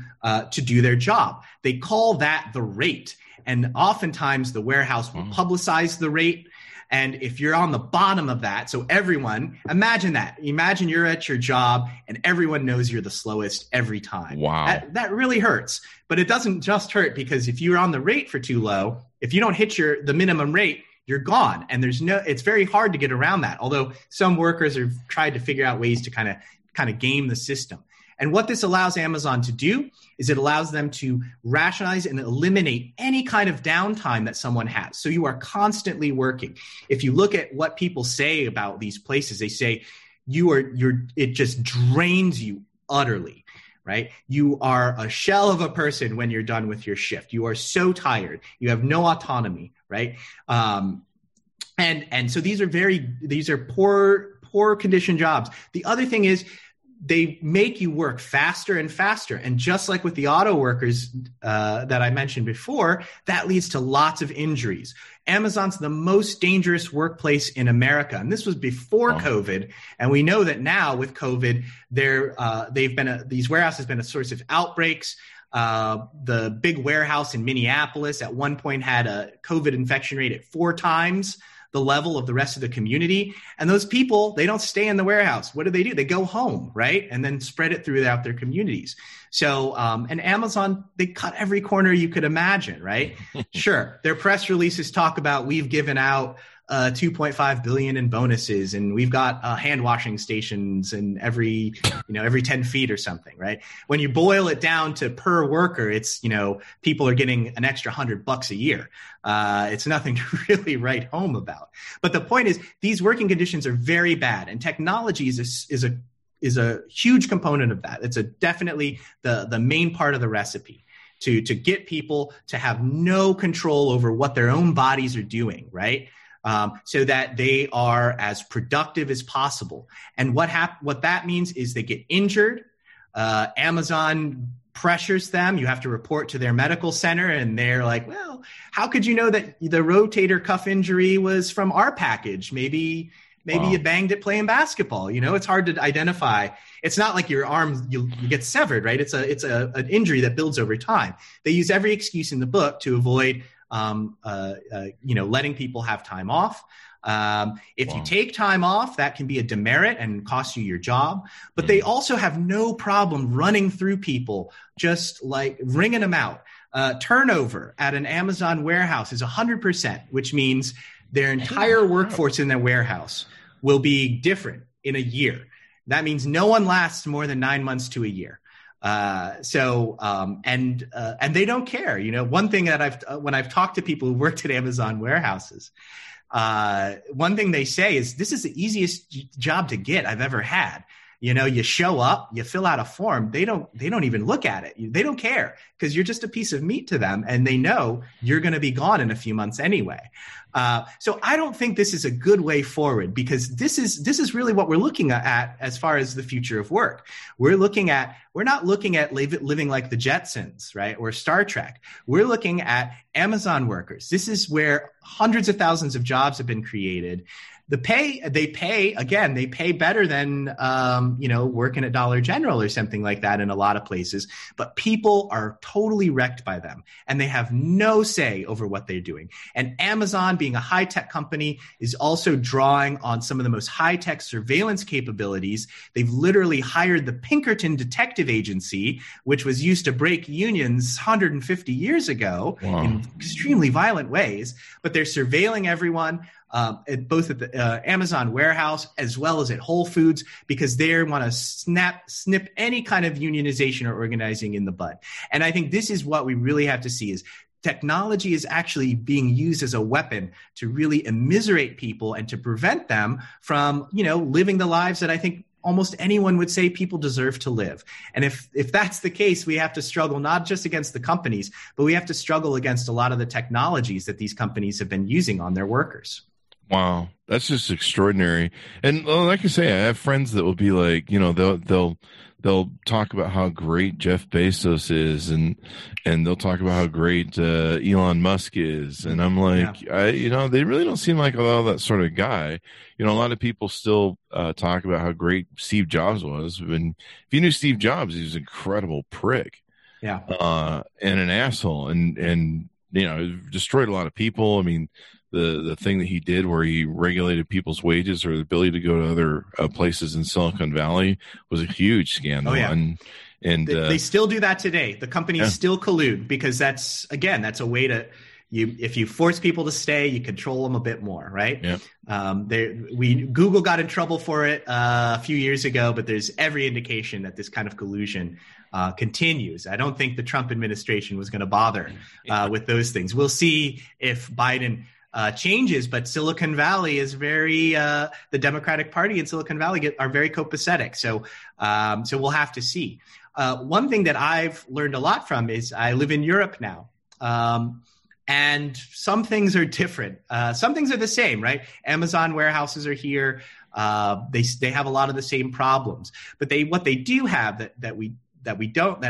do their job. They call that the rate. And oftentimes the warehouse will publicize the rate. And if you're on the bottom of that, so everyone, imagine that. Imagine you're at your job and everyone knows you're the slowest every time. Wow. That really hurts. But it doesn't just hurt, because if you're on the rate for too low, if you don't hit the minimum rate, you're gone. And it's very hard to get around that. Although some workers have tried to figure out ways to kind of game the system. And what this allows Amazon to do is it allows them to rationalize and eliminate any kind of downtime that someone has. So you are constantly working. If you look at what people say about these places, they say it just drains you utterly, right? You are a shell of a person when you're done with your shift. You are so tired. You have no autonomy, right? And so these are poor condition jobs. The other thing is, they make you work faster and faster. And just like with the auto workers that I mentioned before, that leads to lots of injuries. Amazon's the most dangerous workplace in America. And this was before COVID. And we know that now with COVID, these warehouses have been a source of outbreaks. The big warehouse in Minneapolis at one point had a COVID infection rate at 4 times the level of the rest of the community. And those people, they don't stay in the warehouse. What do? They go home, right? And then spread it throughout their communities. So, and Amazon, they cut every corner you could imagine, right? Sure. Their press releases talk about, we've given out $2.5 billion in bonuses, and we've got hand washing stations in every 10 feet or something, right? When you boil it down to per worker, it's, people are getting an extra $100 a year. It's nothing to really write home about. But the point is, these working conditions are very bad, and technology is a huge component of that. It's definitely the main part of the recipe. To get people to have no control over what their own bodies are doing, right? So that they are as productive as possible. And what that means is they get injured. Amazon pressures them. You have to report to their medical center, and they're like, well, how could you know that the rotator cuff injury was from our package? Maybe wow. You banged it playing basketball. It's hard to identify. It's not like your arm, you get severed, right? It's an injury that builds over time. They use every excuse in the book to avoid letting people have time off. If you take time off, that can be a demerit and cost you your job. But they also have no problem running through people, just like wringing them out. Turnover at an Amazon warehouse is 100%, which means their entire workforce in their warehouse will be different in a year. That means no one lasts more than 9 months to a year. And they don't care. One thing that when I've talked to people who worked at Amazon warehouses, one thing they say is, this is the easiest job to get I've ever had. You show up, you fill out a form. They don't even look at it. They don't care, because you're just a piece of meat to them, and they know you're going to be gone in a few months anyway. So I don't think this is a good way forward, because this is really what we're looking at as far as the future of work. We're not looking at living like the Jetsons, right? Or Star Trek. We're looking at Amazon workers. This is where hundreds of thousands of jobs have been created. They pay better than, working at Dollar General or something like that in a lot of places. But people are totally wrecked by them, and they have no say over what they're doing. And Amazon, being a high-tech company, is also drawing on some of the most high-tech surveillance capabilities. They've literally hired the Pinkerton detective agency, which was used to break unions 150 years ago in extremely violent ways. But they're surveilling everyone. Both at the Amazon warehouse as well as at Whole Foods, because they want to snip any kind of unionization or organizing in the bud. And I think this is what we really have to see, is technology is actually being used as a weapon to really immiserate people and to prevent them from, living the lives that I think almost anyone would say people deserve to live. And if that's the case, we have to struggle not just against the companies, but we have to struggle against a lot of the technologies that these companies have been using on their workers. Wow, that's just extraordinary. And like I say, I have friends that will be like, they'll talk about how great Jeff Bezos is, and they'll talk about how great Elon Musk is, and I'm like, yeah. They really don't seem like all that sort of guy. A lot of people still talk about how great Steve Jobs was. And if you knew Steve Jobs, he was an incredible prick, and an asshole, and destroyed a lot of people. I mean, the thing that he did where he regulated people's wages or the ability to go to other places in Silicon Valley was a huge scandal. Oh, yeah. And they still do that today. The companies still collude, because that's a way to if you force people to stay, you control them a bit more, right? Yeah. Google got in trouble for it a few years ago, but there's every indication that this kind of collusion continues. I don't think the Trump administration was going to bother with those things. We'll see if Biden changes, but Silicon Valley is the Democratic Party in Silicon Valley are very copacetic. So we'll have to see. One thing that I've learned a lot from is I live in Europe now. And some things are different. Some things are the same, right? Amazon warehouses are here. They have a lot of the same problems, but what they do have that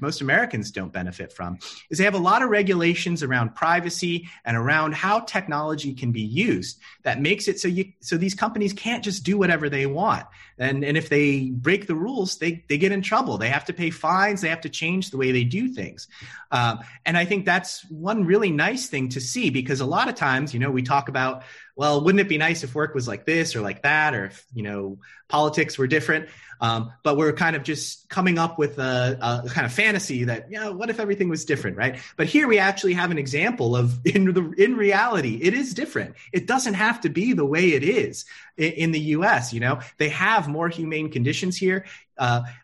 most Americans don't benefit from is they have a lot of regulations around privacy and around how technology can be used that makes it so these companies can't just do whatever they want. And if they break the rules, they get in trouble. They have to pay fines. They have to change the way they do things. And I think that's one really nice thing to see, because a lot of times, we talk about well, wouldn't it be nice if work was like this or like that, or if, you know, politics were different? But we're kind of just coming up with a kind of fantasy that, you know, what if everything was different, right? But here we actually have an example of in reality, it is different. It doesn't have to be the way it is in the U.S. You know, they have more humane conditions here.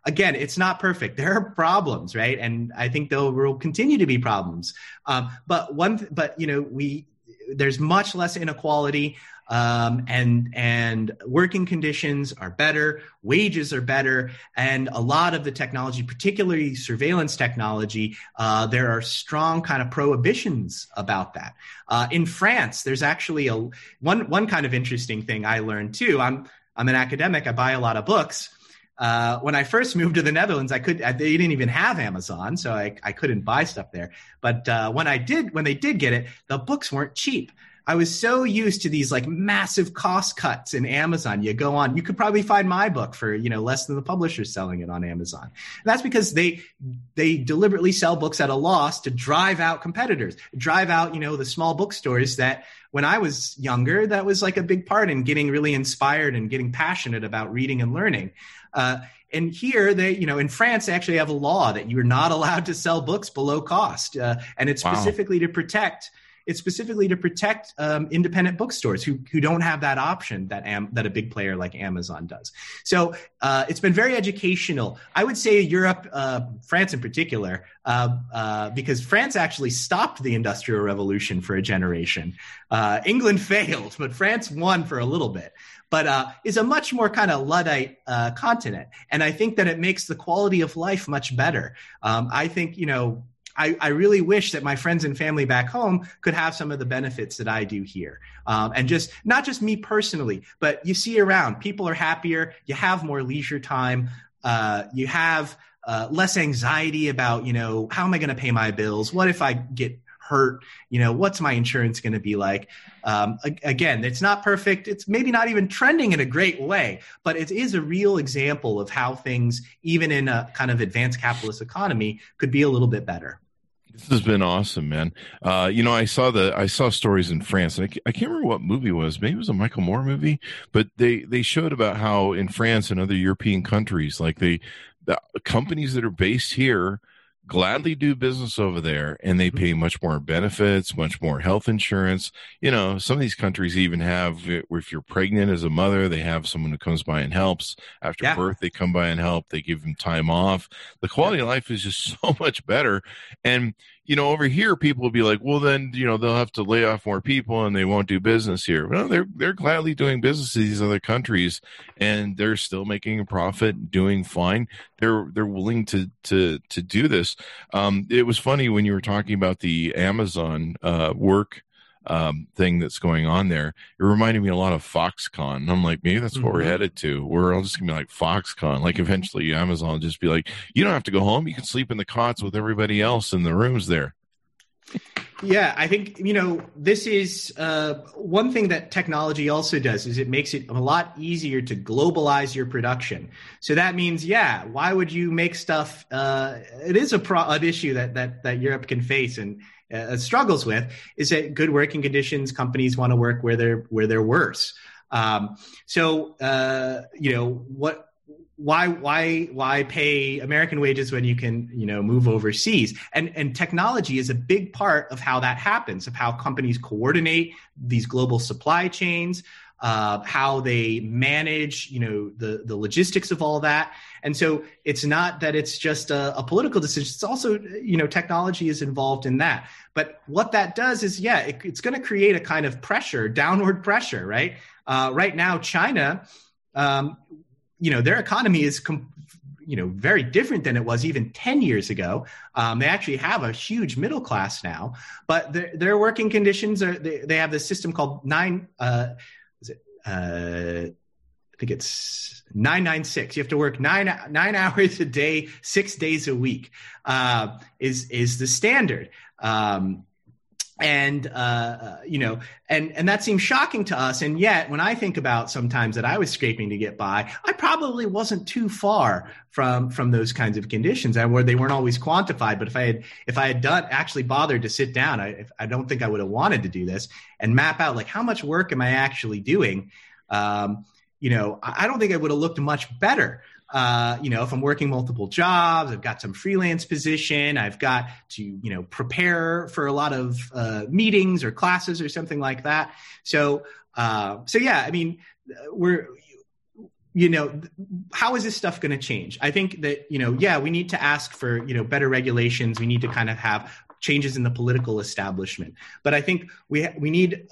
Again, it's not perfect. There are problems, right? And I think there will continue to be problems. There's much less inequality, and working conditions are better, wages are better, and a lot of the technology, particularly surveillance technology, there are strong kind of prohibitions about that. In France, there's actually one kind of interesting thing I learned too. I'm an academic. I buy a lot of books. When I first moved to the Netherlands, they didn't even have Amazon, so I couldn't buy stuff there. But when they did get it, the books weren't cheap. I was so used to these like massive cost cuts in Amazon. You go on, you could probably find my book for, you know, less than the publisher selling it on Amazon. And that's because they deliberately sell books at a loss to drive out competitors, drive out, you know, the small bookstores that when I was younger, that was like a big part in getting really inspired and getting passionate about reading and learning. And here in France, they actually have a law that you're not allowed to sell books below cost. And it's specifically to protect independent bookstores who don't have that option that a big player like Amazon does. So it's been very educational. I would say Europe, France in particular, because France actually stopped the Industrial Revolution for a generation. England failed, but France won for a little bit. But is a much more kind of Luddite continent. And I think that it makes the quality of life much better. I think, you know, I really wish that my friends and family back home could have some of the benefits that I do here. And just not just me personally, but you see around, people are happier. You have more leisure time. You have less anxiety about, you know, how am I going to pay my bills? What if I get hurt? You know, what's my insurance going to be like? Again, it's not perfect. It's maybe not even trending in a great way, but it is a real example of how things, even in a kind of advanced capitalist economy, could be a little bit better. This has been awesome, man. I saw stories in France, and I can't remember what movie it was. Maybe it was a Michael Moore movie, but they showed about how in France and other European countries, like the companies that are based here gladly do business over there, and they pay much more benefits, much more health insurance. You know, some of these countries even have, if you're pregnant as a mother, they have someone who comes by and helps. After birth, they come by and help. They give them time off. The quality of life is just so much better. And, you know, over here, people will be like, well, then, you know, they'll have to lay off more people and they won't do business here. Well, they're gladly doing business in these other countries, and they're still making a profit, doing fine. They're willing to do this. It was funny when you were talking about the Amazon work thing that's going on there. It reminded me a lot of Foxconn. And I'm like, maybe that's what we're headed to. We're all just gonna be like Foxconn. Like eventually Amazon will just be like, you don't have to go home. You can sleep in the cots with everybody else in the rooms there. Yeah, I think, you know, this is one thing that technology also does is it makes it a lot easier to globalize your production. So that means, why would you make stuff? It is an issue that Europe can face and struggles with, is that good working conditions, companies want to work where they're worse. Why pay American wages when you can, you know, move overseas? And technology is a big part of how that happens, of how companies coordinate these global supply chains, how they manage, you know, the logistics of all that. And so it's not that it's just a political decision. It's also, you know, technology is involved in that. But what that does is, it's going to create a kind of pressure, downward pressure, right? Right now, China, you know, their economy is, you know, very different than it was even 10 years ago. They actually have a huge middle class now, but their working conditions are, they have this system called 996. You have to work nine hours a day, 6 days a week, is the standard. And, you know, and that seems shocking to us. And yet when I think about sometimes that I was scraping to get by, I probably wasn't too far from those kinds of conditions, and where they weren't always quantified. But if I had done actually bothered to sit down, I don't think I would have wanted to do this and map out like how much work am I actually doing? You know, I don't think I would have looked much better. You know, if I'm working multiple jobs, I've got some freelance position, I've got to, you know, prepare for a lot of meetings or classes or something like that. So yeah, I mean, you know, how is this stuff going to change? I think that, you know, yeah, we need to ask for, you know, better regulations. We need to kind of have changes in the political establishment. But I think we need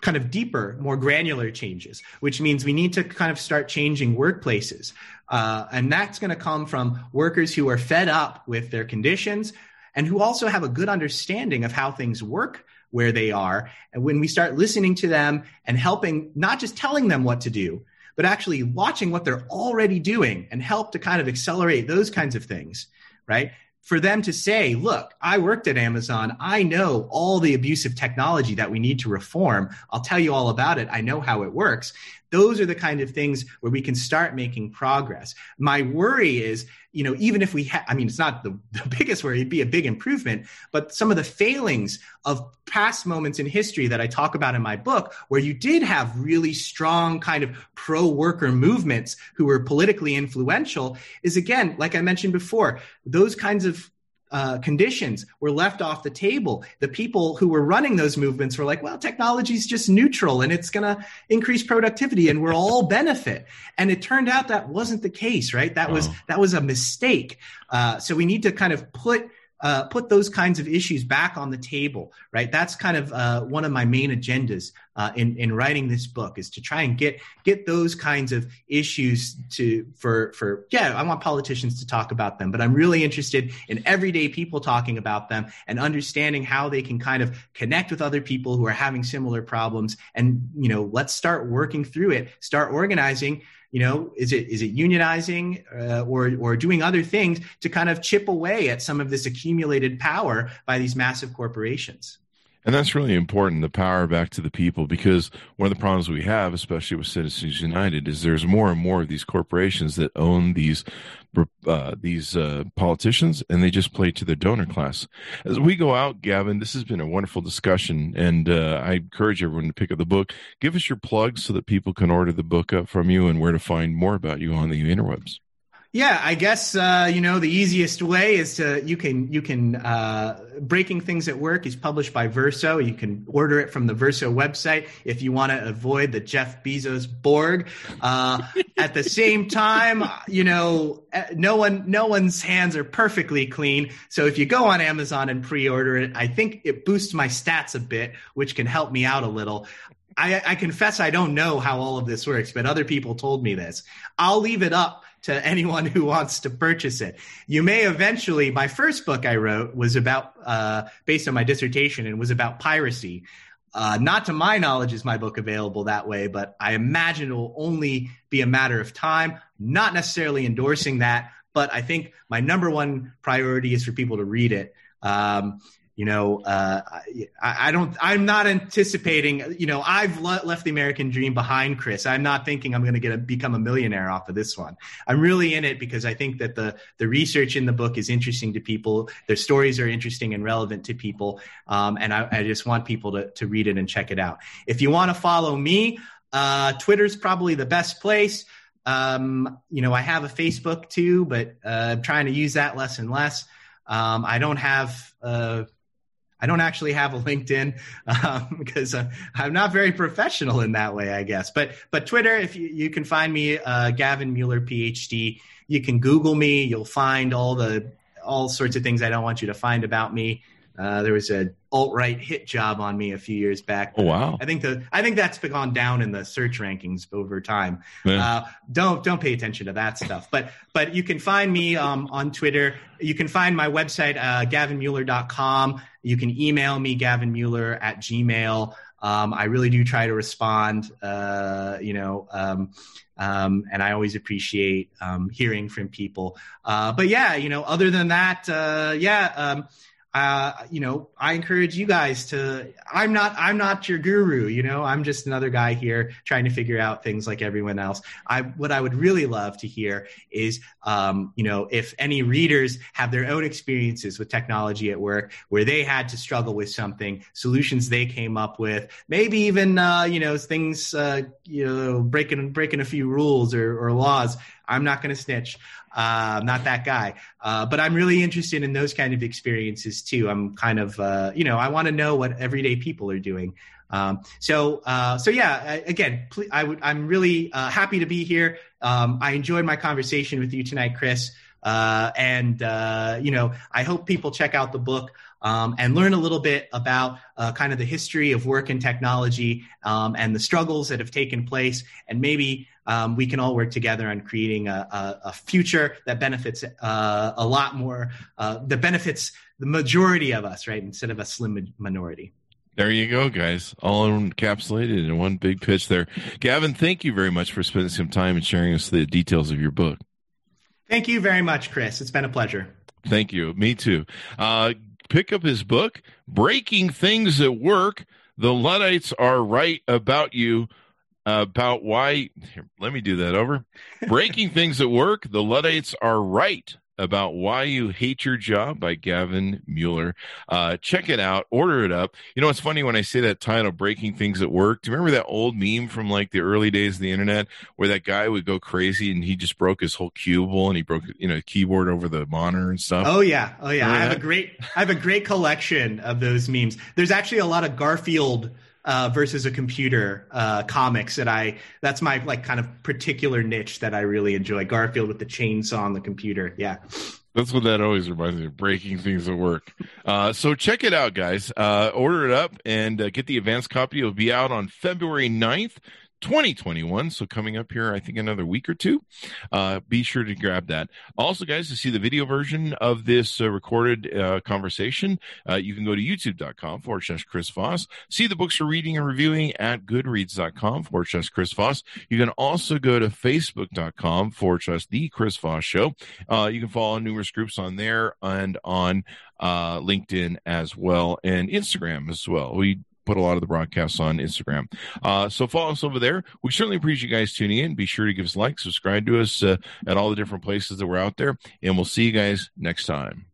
kind of deeper, more granular changes, which means we need to kind of start changing workplaces. And that's going to come from workers who are fed up with their conditions and who also have a good understanding of how things work where they are. And when we start listening to them and helping, not just telling them what to do, but actually watching what they're already doing and help to kind of accelerate those kinds of things, right? For them to say, look, I worked at Amazon. I know all the abusive technology that we need to reform. I'll tell you all about it. I know how it works. Those are the kind of things where we can start making progress. My worry is, you know, even if we I mean, it's not the biggest worry, it'd be a big improvement, but some of the failings of past moments in history that I talk about in my book, where you did have really strong kind of pro-worker movements who were politically influential, is again, like I mentioned before, those kinds of conditions were left off the table. The people who were running those movements were like, well, technology's just neutral and it's going to increase productivity and we'll all benefit. And it turned out that wasn't the case, right? That was a mistake. So we need to kind of put those kinds of issues back on the table, right? That's kind of one of my main agendas in writing this book, is to try and get those kinds of issues I want politicians to talk about them, but I'm really interested in everyday people talking about them and understanding how they can kind of connect with other people who are having similar problems. And, you know, let's start working through it, start organizing. You know, is it unionizing or doing other things to kind of chip away at some of this accumulated power by these massive corporations? And that's really important, the power back to the people, because one of the problems we have, especially with Citizens United, is there's more and more of these corporations that own these politicians, and they just play to their donor class. As we go out, Gavin, this has been a wonderful discussion, and I encourage everyone to pick up the book. Give us your plugs so that people can order the book up from you and where to find more about you on the interwebs. Yeah, I guess, you know, the easiest way is to, Breaking Things at Work is published by Verso. You can order it from the Verso website if you want to avoid the Jeff Bezos Borg. At the same time, you know, no one's hands are perfectly clean. So if you go on Amazon and pre-order it, I think it boosts my stats a bit, which can help me out a little. I confess I don't know how all of this works, but other people told me this. I'll leave it up to anyone who wants to purchase it. You may eventually, my first book I wrote was about, based on my dissertation, and was about piracy. Not to my knowledge is my book available that way, but I imagine it will only be a matter of time. Not necessarily endorsing that, but I think my number one priority is for people to read it. You know, I'm not anticipating, you know, I've left the American dream behind, Chris. I'm not thinking I'm going to become a millionaire off of this one. I'm really in it because I think that the research in the book is interesting to people. Their stories are interesting and relevant to people. And I just want people to read it and check it out. If you want to follow me, Twitter's probably the best place. You know, I have a Facebook too, but I'm trying to use that less and less. I don't actually have a LinkedIn because I'm not very professional in that way, I guess. But Twitter, if you can find me, Gavin Mueller, PhD. You can Google me. You'll find all sorts of things I don't want you to find about me. There was an alt-right hit job on me a few years back. Oh, wow! I think that's gone down in the search rankings over time. Yeah. Don't pay attention to that stuff. But you can find me on Twitter. You can find my website, gavinmueller.com. You can email me, gavinmueller@gmail.com. I really do try to respond, and I always appreciate hearing from people. But yeah, you know, other than that, I encourage you guys to, I'm not your guru, I'm just another guy here trying to figure out things like everyone else. What I would really love to hear is, if any readers have their own experiences with technology at work, where they had to struggle with something, solutions they came up with, maybe even, things, breaking a few rules or laws. I'm not going to snitch. I'm not that guy. But I'm really interested in those kind of experiences too. I'm kind of, I want to know what everyday people are doing. I'm really happy to be here. I enjoyed my conversation with you tonight, Chris. I hope people check out the book and learn a little bit about kind of the history of work and technology and the struggles that have taken place. And maybe we can all work together on creating a future that benefits a lot more, that benefits the majority of us, right, instead of a slim minority. There you go, guys. All encapsulated in one big pitch there. Gavin, thank you very much for spending some time and sharing us the details of your book. Thank you very much, Chris. It's been a pleasure. Thank you. Me too. Pick up his book, Breaking Things at Work, The Luddites Are Right About You, about why... Here, let me do that over. Breaking Things at Work, The Luddites Are Right About Why You Hate Your Job by Gavin Mueller. Check it out. Order it up. You know, it's funny when I say that title, Breaking Things at Work. Do you remember that old meme from like the early days of the internet where that guy would go crazy and he just broke his whole cubicle and he broke, the keyboard over the monitor and stuff? Oh, yeah. Oh, yeah. I have a great collection of those memes. There's actually a lot of Garfield versus a computer comics that's my like kind of particular niche that I really enjoy. Garfield with the chainsaw on the computer. Yeah. That's what that always reminds me of, Breaking Things at Work. So check it out, guys. Order it up and get the advanced copy. It'll be out on February 9th, 2021. So coming up here, I think another week or two. Be sure to grab that. Also, guys, to see the video version of this recorded conversation, you can go to youtube.com/Chris Voss. See the books you're reading and reviewing at goodreads.com/Chris Voss. You can also go to facebook.com/The Chris Voss Show. You can follow numerous groups on there and on LinkedIn as well and Instagram as well. We put a lot of the broadcasts on Instagram. So follow us over there. We certainly appreciate you guys tuning in. Be sure to give us a like, subscribe to us at all the different places that we're out there, and we'll see you guys next time.